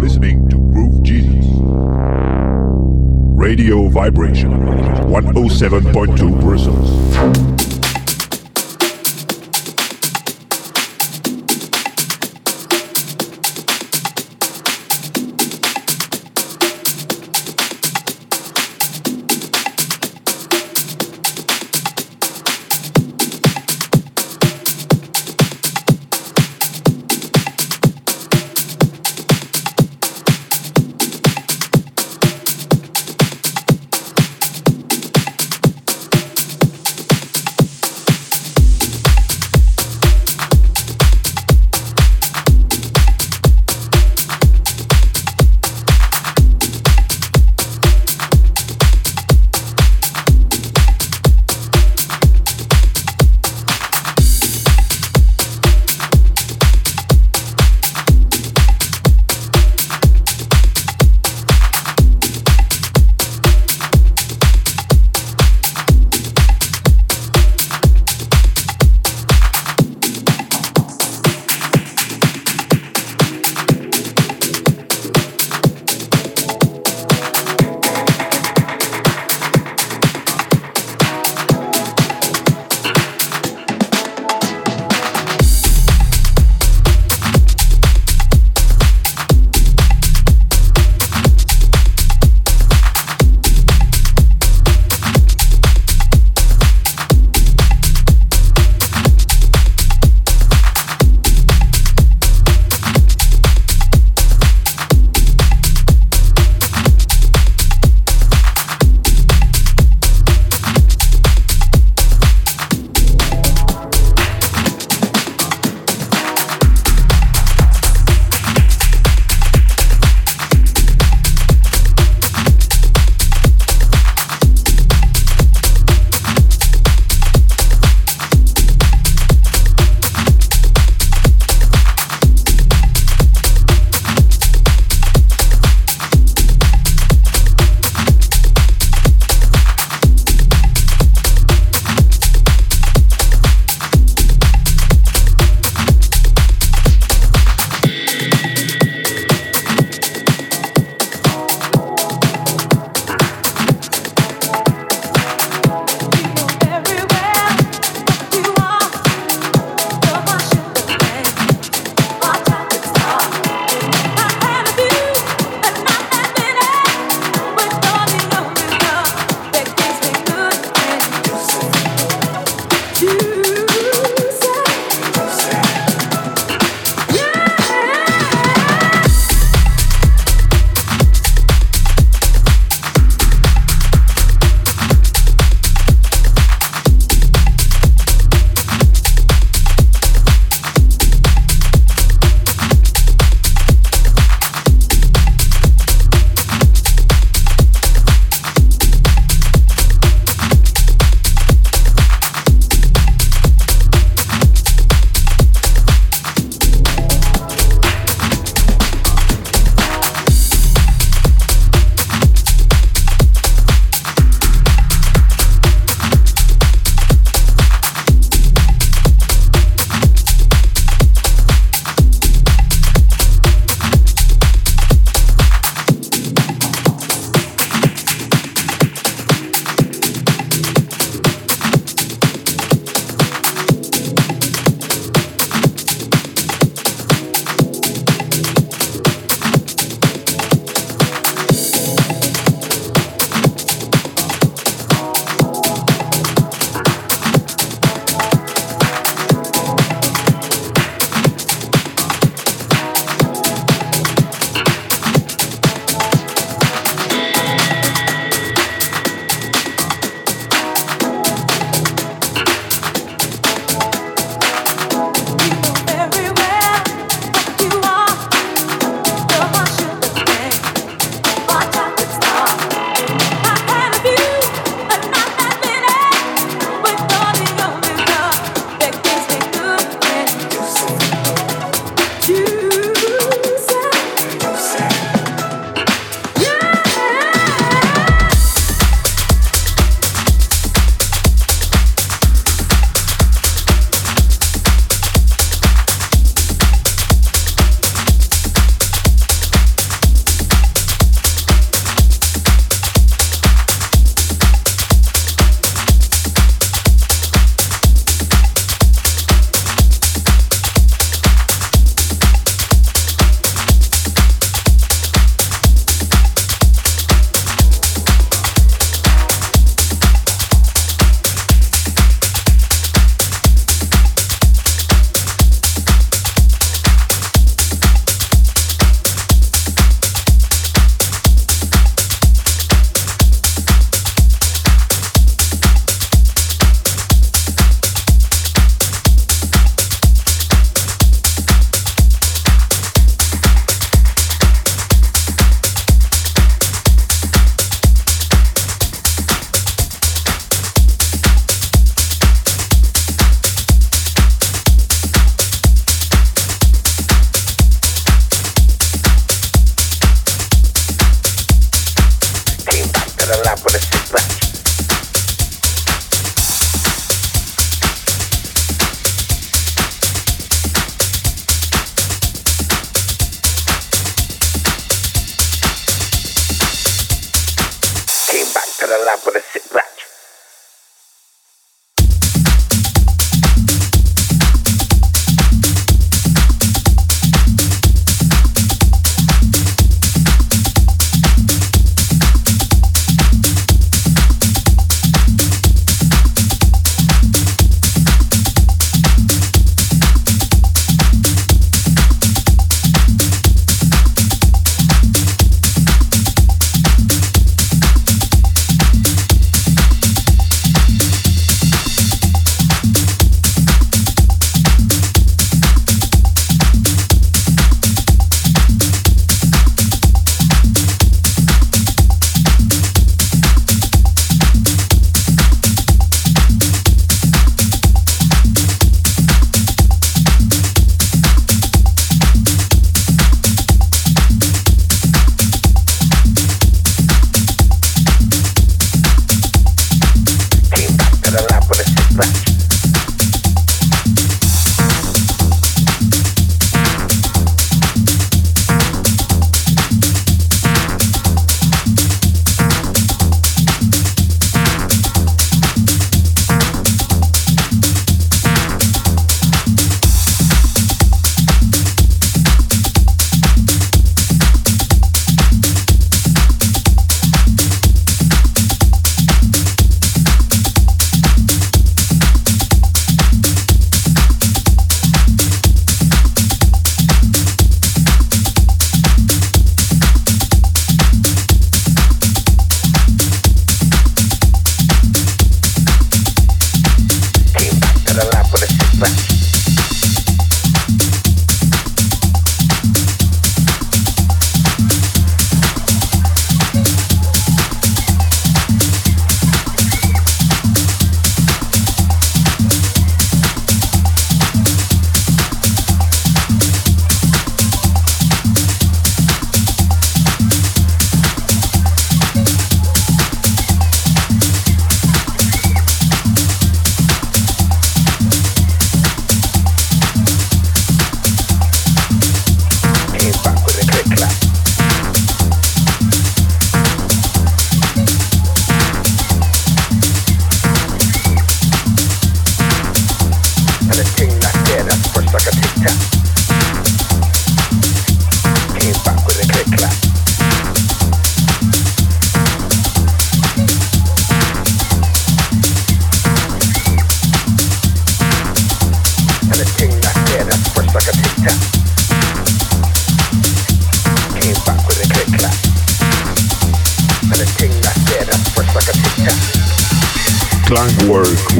listening to Groove Jesus. Radio Vibration 107.2 Brussels.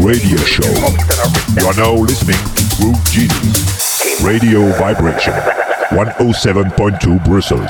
Radio show. You are now listening to Groove Jesus. Radio Vibration 107.2 Brussels.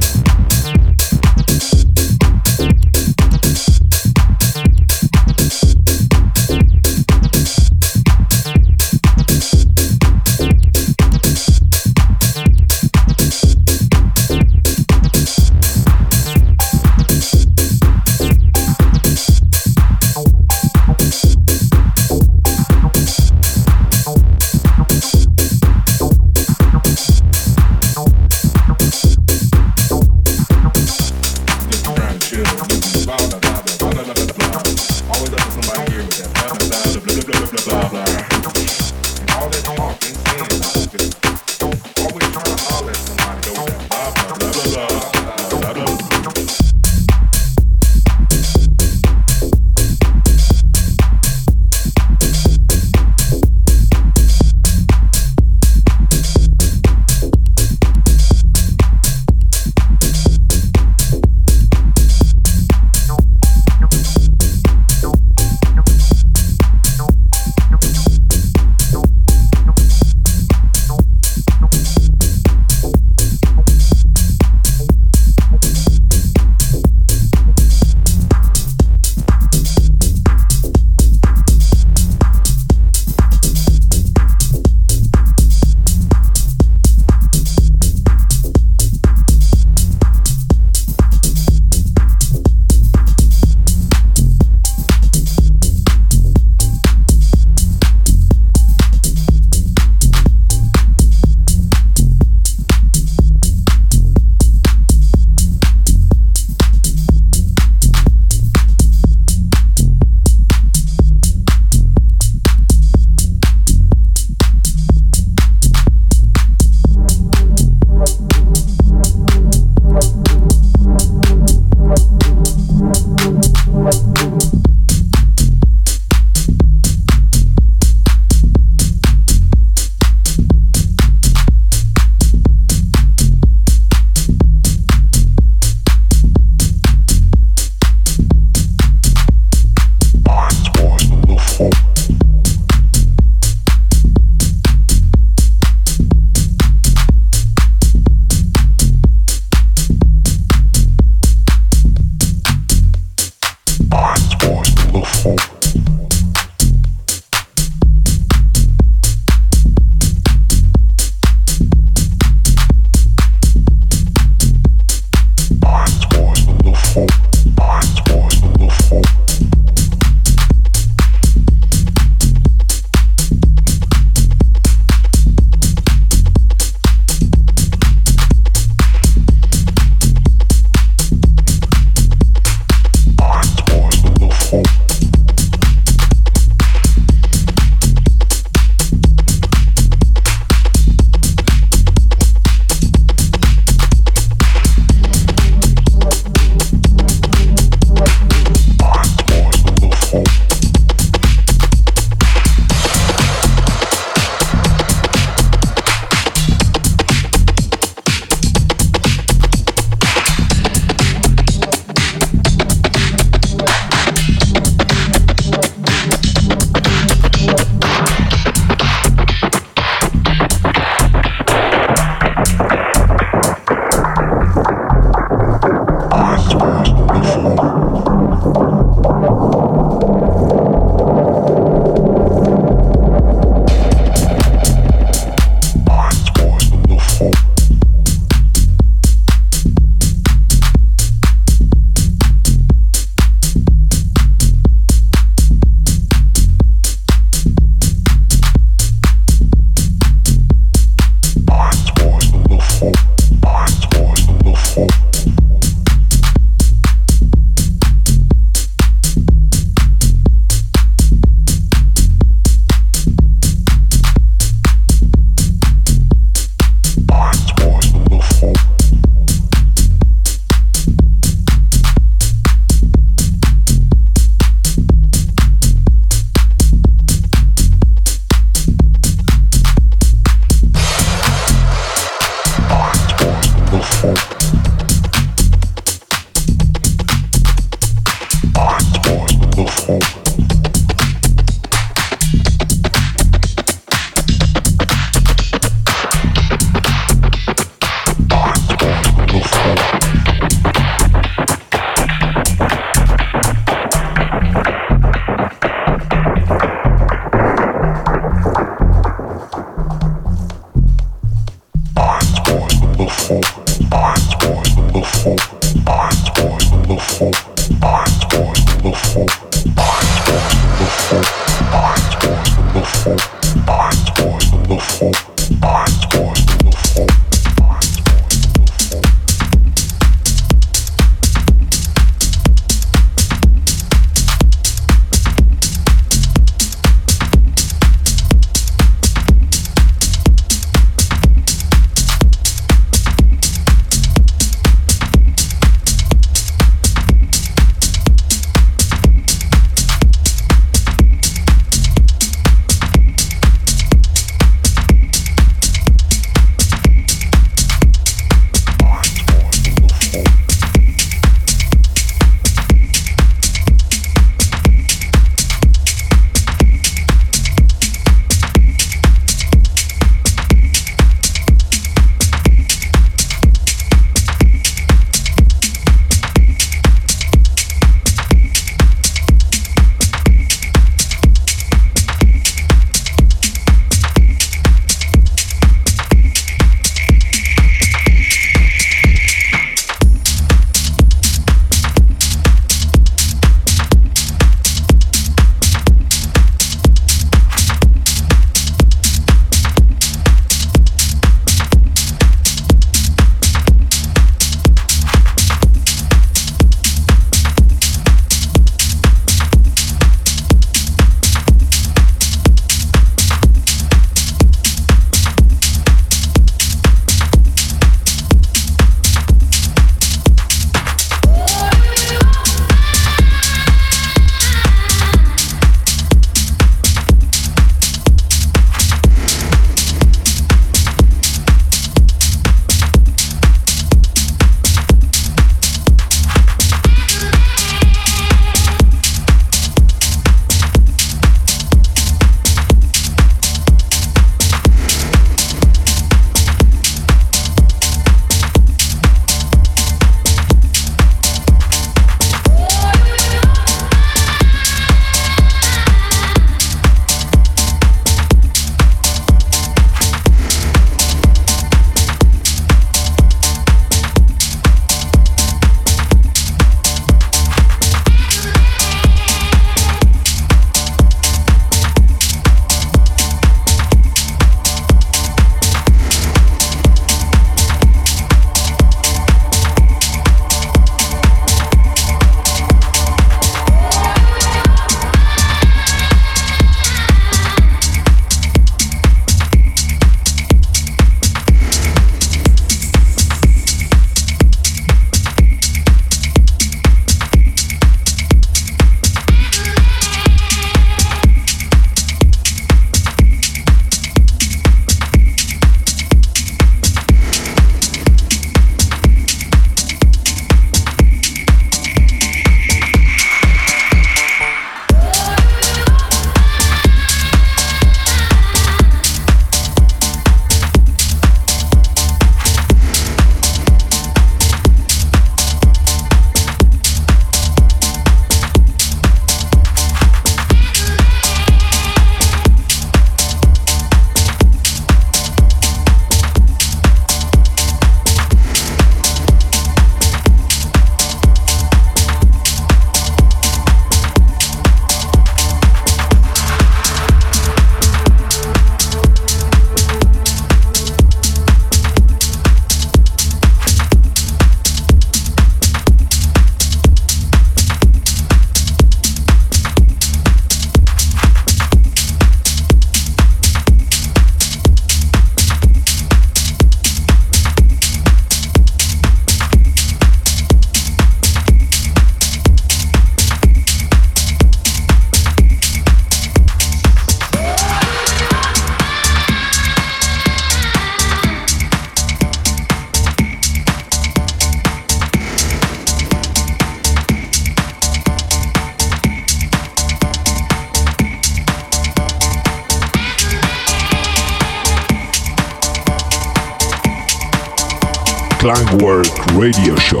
Radio show.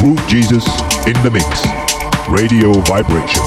Groove Jesus in the mix. Radio Vibration.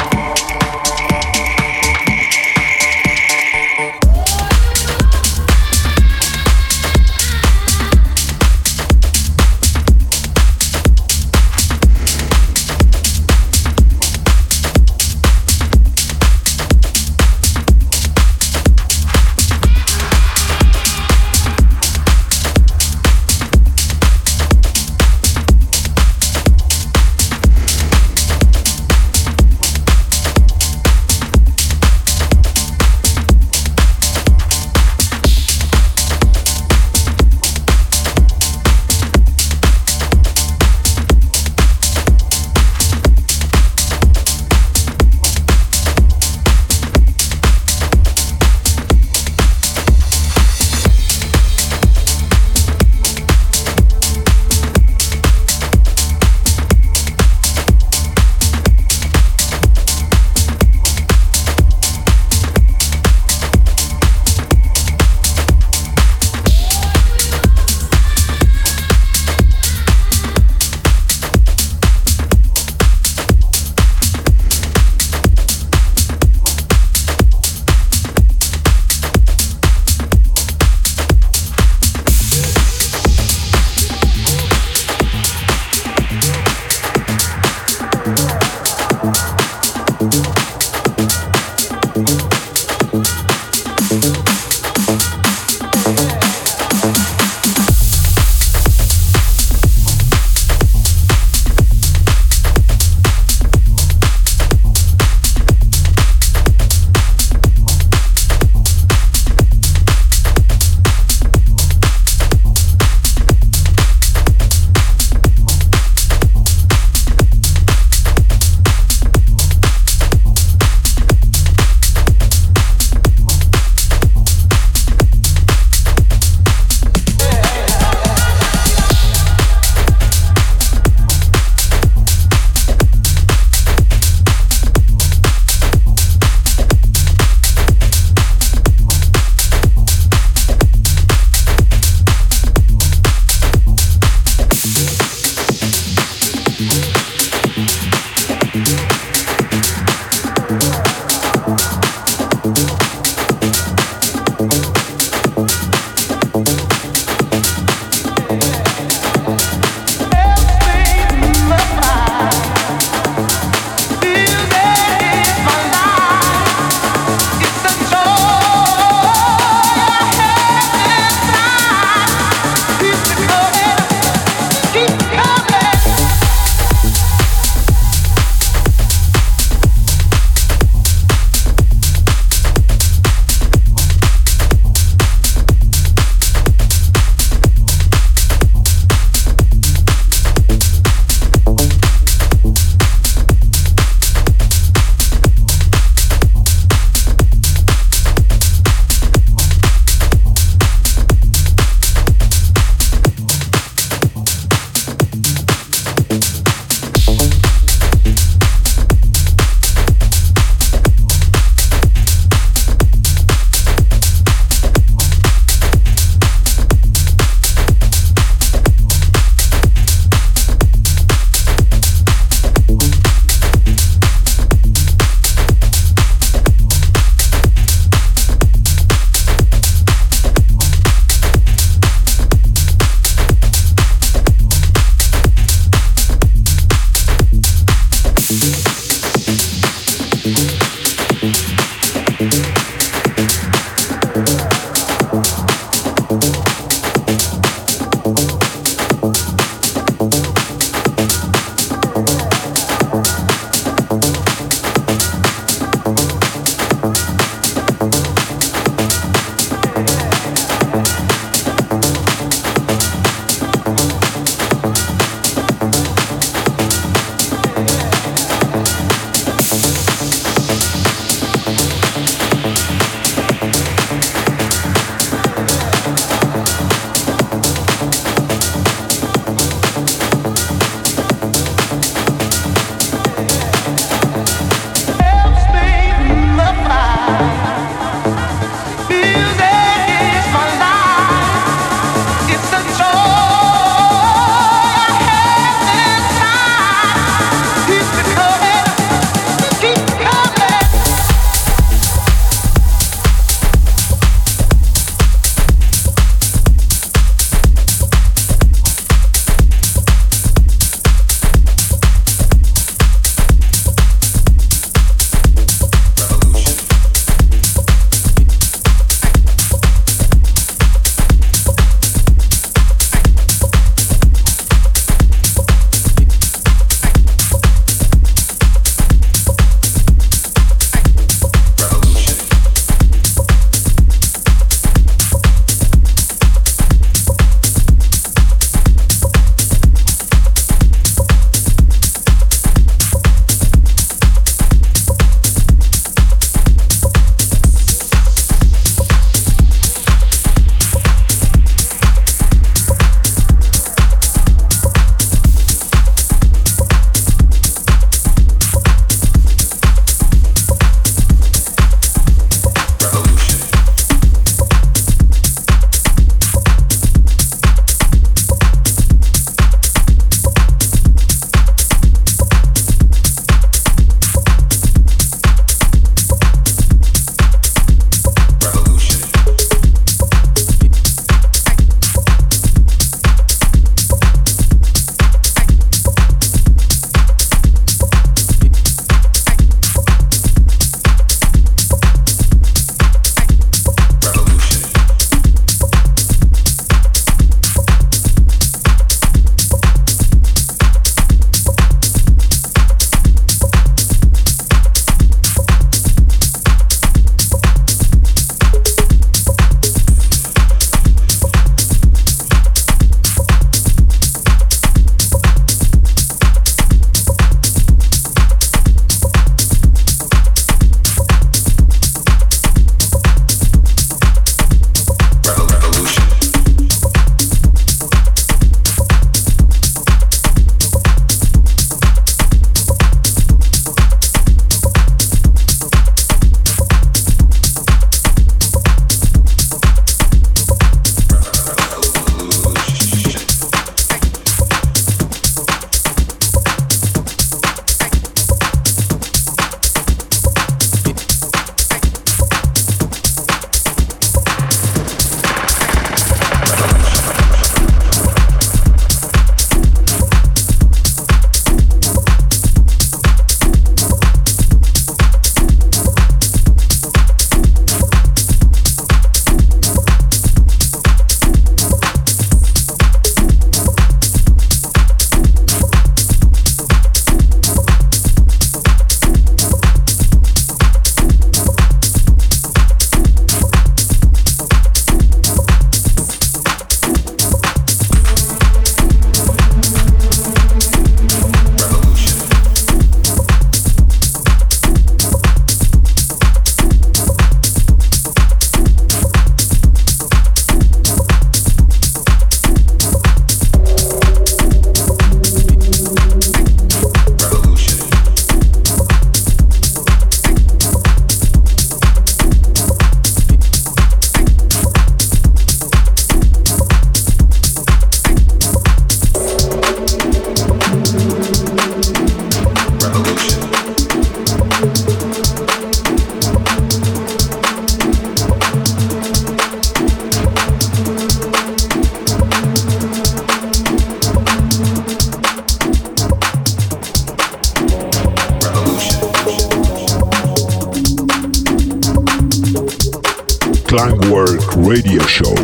Clangwork Radio Show.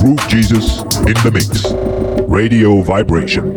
Groove Jesus in the mix. Radio Vibration.